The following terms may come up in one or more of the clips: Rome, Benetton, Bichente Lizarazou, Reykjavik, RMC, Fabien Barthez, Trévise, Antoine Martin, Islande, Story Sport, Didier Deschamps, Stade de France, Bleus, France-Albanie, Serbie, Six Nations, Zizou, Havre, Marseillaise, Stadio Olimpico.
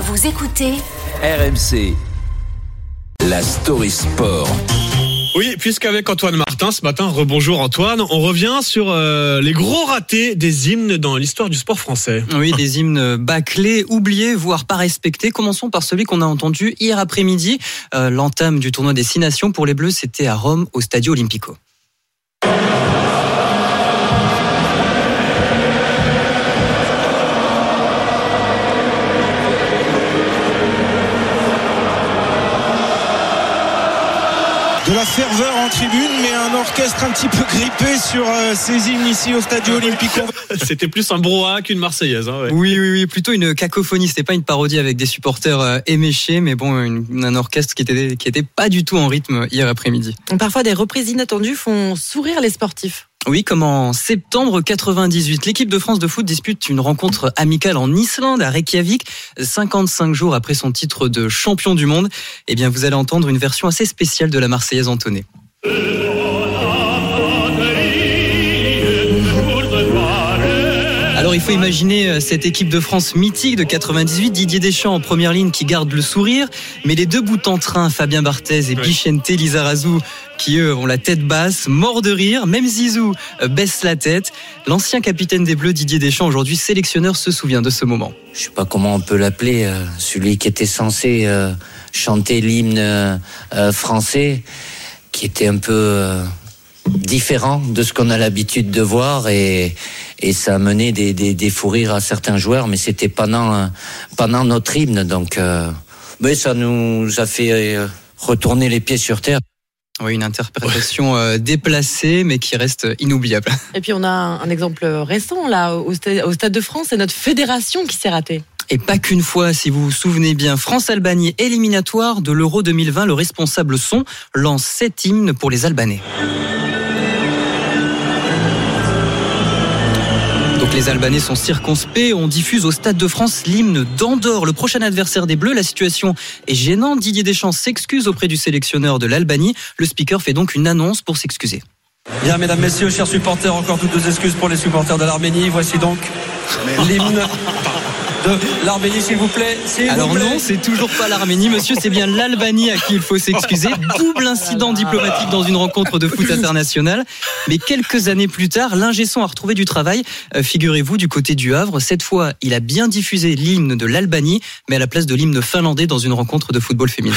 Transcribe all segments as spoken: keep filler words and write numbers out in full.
Vous écoutez R M C, la Story Sport. Oui, puisqu'avec Antoine Martin, ce matin, rebonjour Antoine, on revient sur euh, les gros ratés des hymnes dans l'histoire du sport français. Oui, des hymnes bâclés, oubliés, voire pas respectés. Commençons par celui qu'on a entendu hier après-midi. Euh, l'entame du tournoi des Six Nations pour les Bleus, c'était à Rome, au Stadio Olimpico. De la ferveur en tribune, mais un orchestre un petit peu grippé sur euh, ces hymnes ici au Stadio Olimpico. C'était plus un brouhaha qu'une Marseillaise. Hein, ouais. Oui, oui, oui, plutôt une cacophonie. C'était pas une parodie avec des supporters euh, éméchés, mais bon, une, un orchestre qui était, qui était pas du tout en rythme hier après-midi. Parfois, des reprises inattendues font sourire les sportifs. Oui, comme en septembre quatre-vingt-dix-huit, l'équipe de France de foot dispute une rencontre amicale en Islande, à Reykjavik, cinquante-cinq jours après son titre de champion du monde. Eh bien, vous allez entendre une version assez spéciale de la Marseillaise entonnée. Alors il faut imaginer cette équipe de France mythique de quatre-vingt-dix-huit, Didier Deschamps en première ligne qui garde le sourire, mais les deux bouts en train, Fabien Barthez et Bichente Lizarazou, qui eux ont la tête basse, morts de rire, même Zizou baisse la tête. L'ancien capitaine des Bleus, Didier Deschamps, aujourd'hui sélectionneur, se souvient de ce moment. Je ne sais pas comment on peut l'appeler, euh, celui qui était censé euh, chanter l'hymne euh, français, qui était un peu... Euh... différent de ce qu'on a l'habitude de voir et, et ça a mené des, des, des fous rires à certains joueurs, mais c'était pendant, pendant notre hymne, donc euh, mais ça nous a fait retourner les pieds sur terre. Oui, une interprétation ouais. déplacée, mais qui reste inoubliable. Et puis on a un exemple récent là au Stade, au Stade de France, c'est notre fédération qui s'est ratée. Et pas qu'une fois, si vous vous souvenez bien, France-Albanie éliminatoire de l'Euro deux mille vingt, le responsable son lance cet hymne pour les Albanais. Donc les Albanais sont circonspects, on diffuse au Stade de France l'hymne d'Andorre, le prochain adversaire des Bleus. La situation est gênante, Didier Deschamps s'excuse auprès du sélectionneur de l'Albanie. Le speaker fait donc une annonce pour s'excuser. Bien, mesdames, messieurs, chers supporters, encore toutes nos excuses pour les supporters de l'Arménie. Voici donc l'hymne de l'Arménie, s'il vous plaît. S'il Alors vous plaît. Non, c'est toujours pas l'Arménie, monsieur, c'est bien l'Albanie à qui il faut s'excuser. Double incident diplomatique dans une rencontre de foot internationale. Mais quelques années plus tard, l'ingé son a retrouvé du travail, euh, figurez-vous, du côté du Havre. Cette fois, il a bien diffusé l'hymne de l'Albanie, mais à la place de l'hymne finlandais dans une rencontre de football féminin.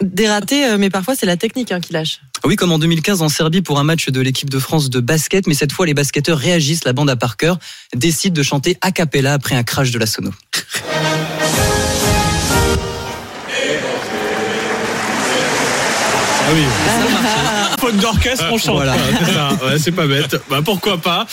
Des ratés, mais parfois c'est la technique hein, qui lâche. Oui, comme en deux mille quinze en Serbie pour un match de l'équipe de France de basket, mais cette fois les basketteurs réagissent, la bande à Parker décide de chanter a cappella après un crash de la sono. Ah oui, faute d'orchestre, on chante. Voilà, c'est ça, ouais, c'est pas bête. Bah pourquoi pas ?